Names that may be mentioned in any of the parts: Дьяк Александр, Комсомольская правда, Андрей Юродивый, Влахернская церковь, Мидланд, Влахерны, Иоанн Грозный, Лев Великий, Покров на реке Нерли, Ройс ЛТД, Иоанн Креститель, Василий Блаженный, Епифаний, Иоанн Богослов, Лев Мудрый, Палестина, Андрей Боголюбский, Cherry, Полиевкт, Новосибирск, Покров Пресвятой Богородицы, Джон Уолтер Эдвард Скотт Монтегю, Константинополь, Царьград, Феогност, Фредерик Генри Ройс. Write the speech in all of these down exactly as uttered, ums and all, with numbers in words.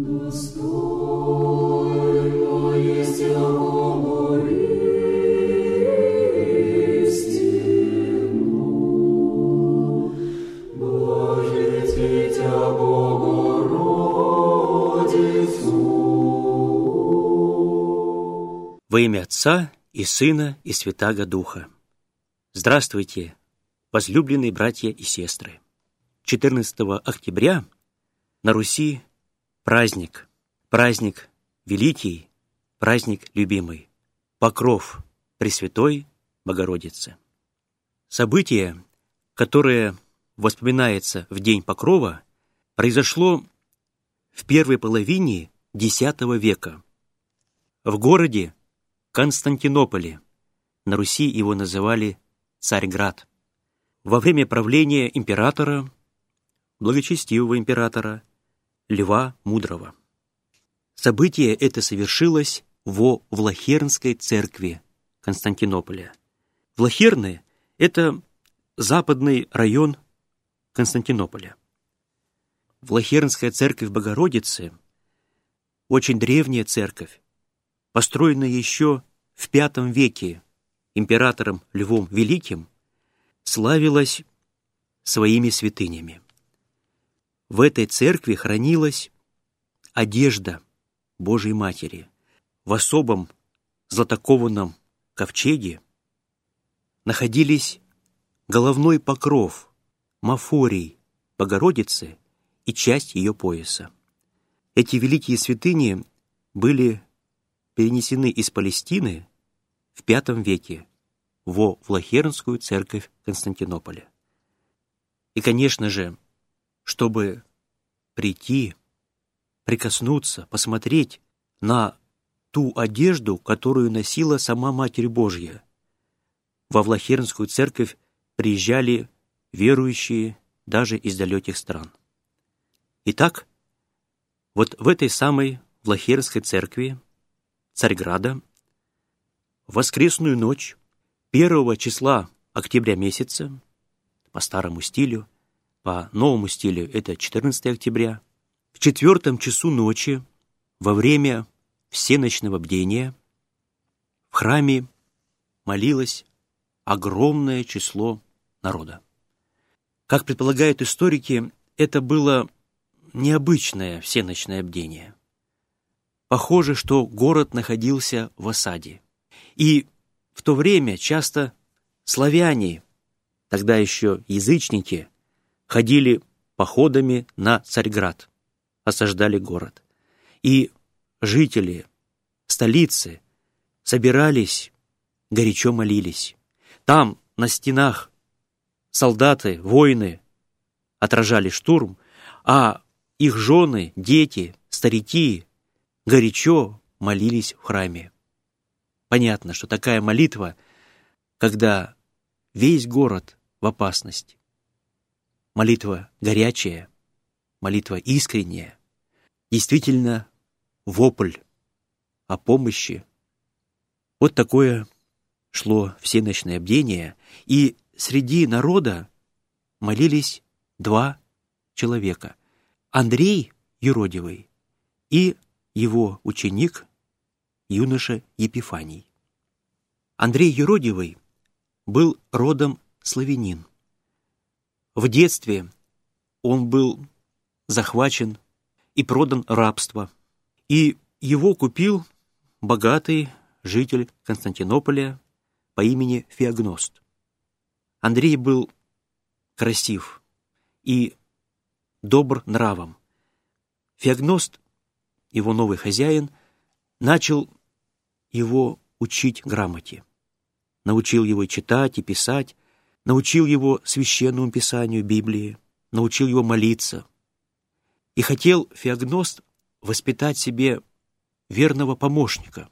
Во имя Отца и Сына и Святаго Духа. Здравствуйте, возлюбленные братья и сестры. четырнадцатого октября на Руси праздник, праздник великий, праздник любимый, Покров Пресвятой Богородицы. Событие, которое воспоминается в день Покрова, произошло в первой половине десятого века в городе Константинополе, на Руси его называли Царьград, во время правления императора, благочестивого императора Льва Мудрого. Событие это совершилось во Влахернской церкви Константинополя. Влахерны — это западный район Константинополя. Влахернская церковь Богородицы — очень древняя церковь, построенная еще в пятом веке императором Львом Великим, славилась своими святынями. В этой церкви хранилась одежда Божьей Матери. В особом златокованном ковчеге находились головной покров, мафорий Богородицы и часть ее пояса. Эти великие святыни были перенесены из Палестины в пятом веке во Влахернскую церковь Константинополя. И, конечно же, чтобы прийти, прикоснуться, посмотреть на ту одежду, которую носила сама Матерь Божья, во Влахернскую церковь приезжали верующие даже из далеких стран. Итак, вот в этой самой Влахернской церкви Царьграда в воскресную ночь первого числа октября месяца, по старому стилю, по новому стилю это четырнадцатого октября, в четвертом часу ночи, во время всеночного бдения, в храме молилось огромное число народа. Как предполагают историки, это было необычное всеночное бдение. Похоже, что город находился в осаде. И в то время часто славяне, тогда еще язычники, ходили походами на Царьград, осаждали город. И жители столицы собирались, горячо молились. Там, на стенах, солдаты, воины отражали штурм, а их жены, дети, старики горячо молились в храме. Понятно, что такая молитва, когда весь город в опасности, молитва горячая, молитва искренняя, действительно вопль о помощи. Вот такое шло всеночное бдение, и среди народа молились два человека: Андрей Юродивый и его ученик, юноша Епифаний. Андрей Юродивый был родом славянин. В детстве он был захвачен и продан в рабство, и его купил богатый житель Константинополя по имени Феогност. Андрей был красив и добр нравом. Феогност, его новый хозяин, начал его учить грамоте, научил его читать и писать, научил его священному писанию Библии, научил его молиться. И хотел Феогност воспитать себе верного помощника,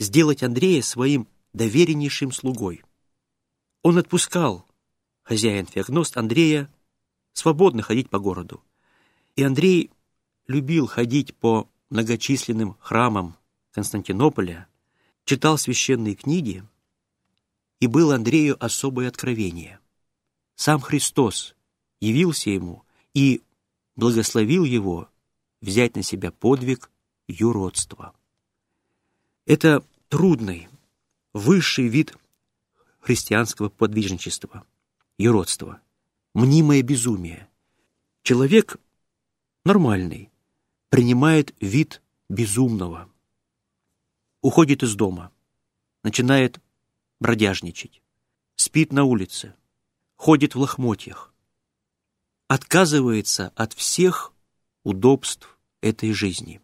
сделать Андрея своим довереннейшим слугой. Он отпускал, хозяин Феогност, Андрея свободно ходить по городу. И Андрей любил ходить по многочисленным храмам Константинополя, читал священные книги, и было Андрею особое откровение. Сам Христос явился ему и благословил его взять на себя подвиг юродства. Это трудный, высший вид христианского подвижничества, юродства, мнимое безумие. Человек нормальный принимает вид безумного, уходит из дома, начинает бродяжничать, спит на улице, ходит в лохмотьях, отказывается от всех удобств этой жизни.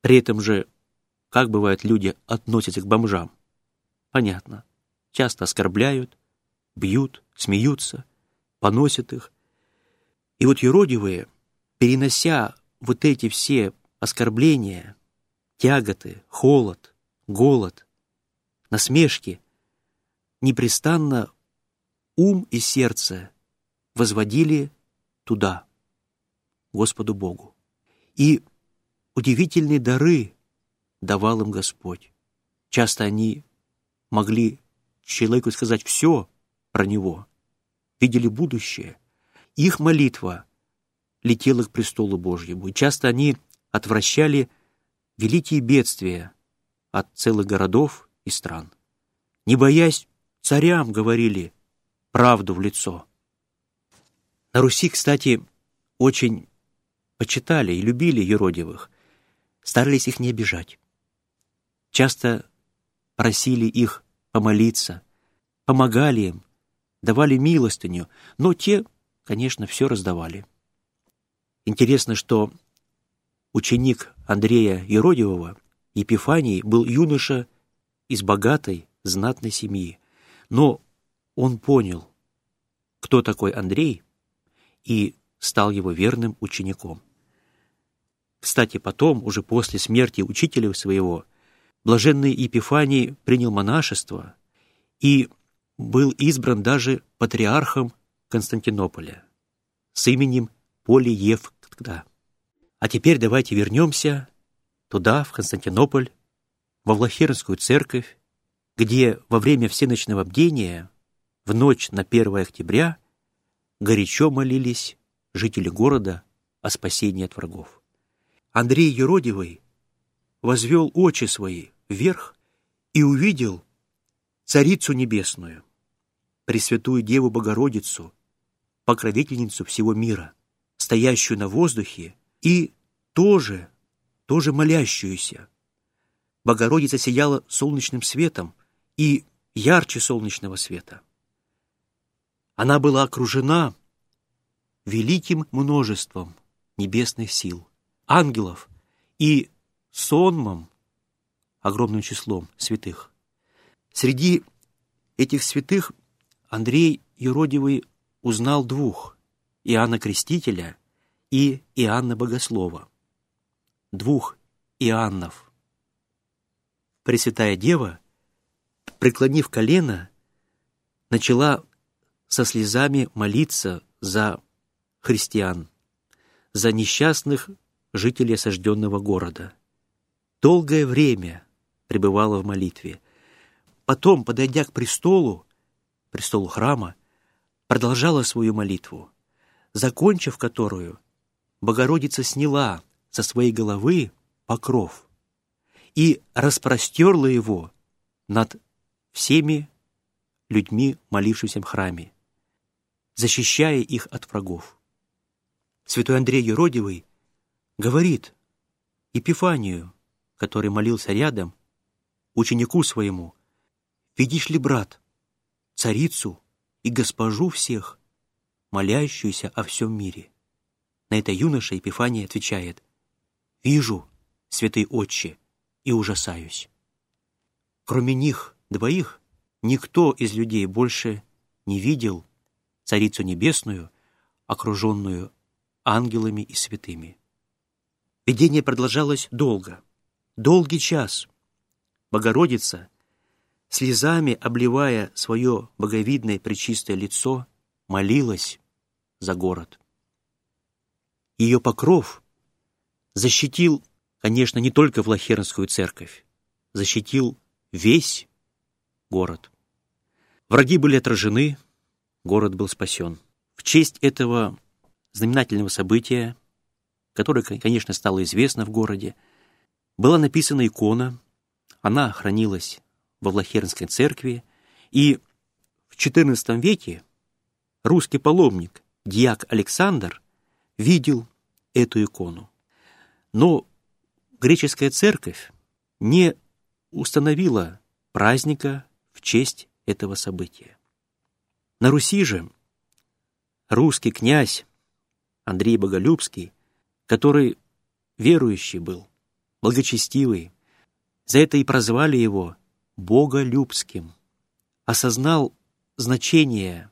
При этом же, как бывает, люди относятся к бомжам. Понятно. Часто оскорбляют, бьют, смеются, поносят их. И вот юродивые, перенося вот эти все оскорбления, тяготы, холод, голод, насмешки, непрестанно ум и сердце возводили туда, Господу Богу. И удивительные дары давал им Господь. Часто они могли человеку сказать все про него, видели будущее. Их молитва летела к престолу Божьему, и часто они отвращали великие бедствия от целых городов и стран. Не боясь, царям говорили правду в лицо. На Руси, кстати, очень почитали и любили юродивых, старались их не обижать. Часто просили их помолиться, помогали им, давали милостыню, но те, конечно, все раздавали. Интересно, что ученик Андрея Юродивого, Епифаний, был юноша из богатой, знатной семьи, но он понял, кто такой Андрей, и стал его верным учеником. Кстати, потом, уже после смерти учителя своего, блаженный Епифаний принял монашество и был избран даже патриархом Константинополя с именем Полиевкта. А теперь давайте вернемся туда, в Константинополь, во Влахернскую церковь, где во время всеночного бдения, в ночь на первое октября, горячо молились жители города о спасении от врагов. Андрей Юродивый возвел очи свои вверх и увидел Царицу Небесную, Пресвятую Деву Богородицу, покровительницу всего мира, стоящую на воздухе и тоже, тоже молящуюся. Богородица сияла солнечным светом и ярче солнечного света. Она была окружена великим множеством небесных сил, ангелов и сонмом, огромным числом святых. Среди этих святых Андрей Юродивый узнал двух – Иоанна Крестителя и Иоанна Богослова. Двух Иоаннов. Пресвятая Дева, преклонив колено, начала со слезами молиться за христиан, за несчастных жителей осажденного города. Долгое время пребывала в молитве. Потом, подойдя к престолу, престолу храма, продолжала свою молитву, закончив которую, Богородица сняла со своей головы покров и распростерла его над всеми людьми, молившимися в храме, защищая их от врагов. Святой Андрей Юродивый говорит Епифанию, который молился рядом, ученику своему: «Видишь ли, брат, царицу и госпожу всех, молящуюся о всем мире?» На это юноша Епифаний отвечает: «Вижу, святые отче, и ужасаюсь». Кроме них двоих, никто из людей больше не видел Царицу Небесную, окруженную ангелами и святыми. Видение продолжалось долго, долгий час. Богородица, слезами обливая свое боговидное пречистое лицо, молилась за город. Ее покров защитил, конечно, не только Влахернскую церковь, защитил весь город. Враги были отражены, город был спасен. В честь этого знаменательного события которая, конечно, стала известна в городе, была написана икона, она хранилась во Влахернской церкви, и в четырнадцатом веке русский паломник Дьяк Александр видел эту икону. Но греческая церковь не установила праздника в честь этого события. На Руси же русский князь Андрей Боголюбский, который верующий был, благочестивый, за это и прозвали его Боголюбским, осознал значение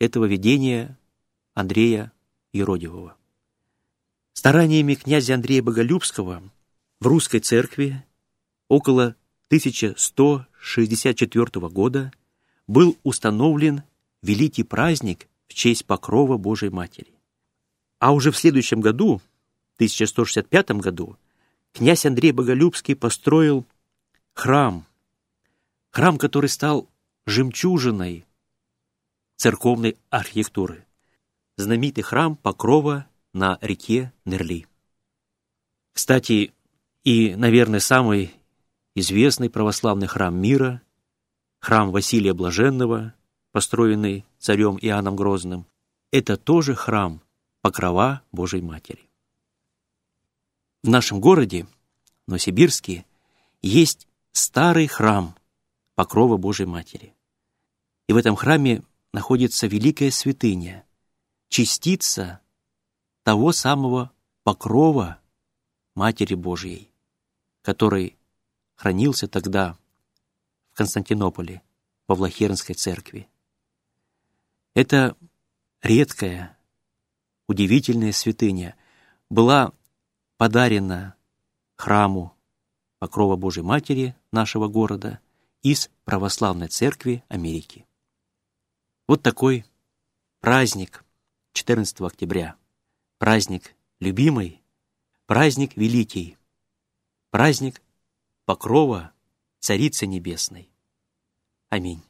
этого видения Андрея Юродивого. Стараниями князя Андрея Боголюбского в русской церкви около тысяча сто шестьдесят четвёртого года был установлен великий праздник в честь Покрова Божией Матери. А уже в следующем году, в тысяча сто шестьдесят пятом году, князь Андрей Боголюбский построил храм, храм, который стал жемчужиной церковной архитектуры, знаменитый храм Покрова на реке Нерли. Кстати, и, наверное, самый известный православный храм мира, храм Василия Блаженного, построенный царем Иоанном Грозным, это тоже храм Покрова Божией Матери. В нашем городе, Новосибирске, есть старый храм Покрова Божией Матери. И в этом храме находится великая святыня, частица того самого Покрова Матери Божьей, который хранился тогда в Константинополе, во Влахернской церкви. Эта редкая, удивительная святыня была подарена храму Покрова Божией Матери нашего города из Православной Церкви Америки. Вот такой праздник четырнадцатого октября, праздник любимый, праздник великий, праздник Покрова Царицы Небесной. Аминь.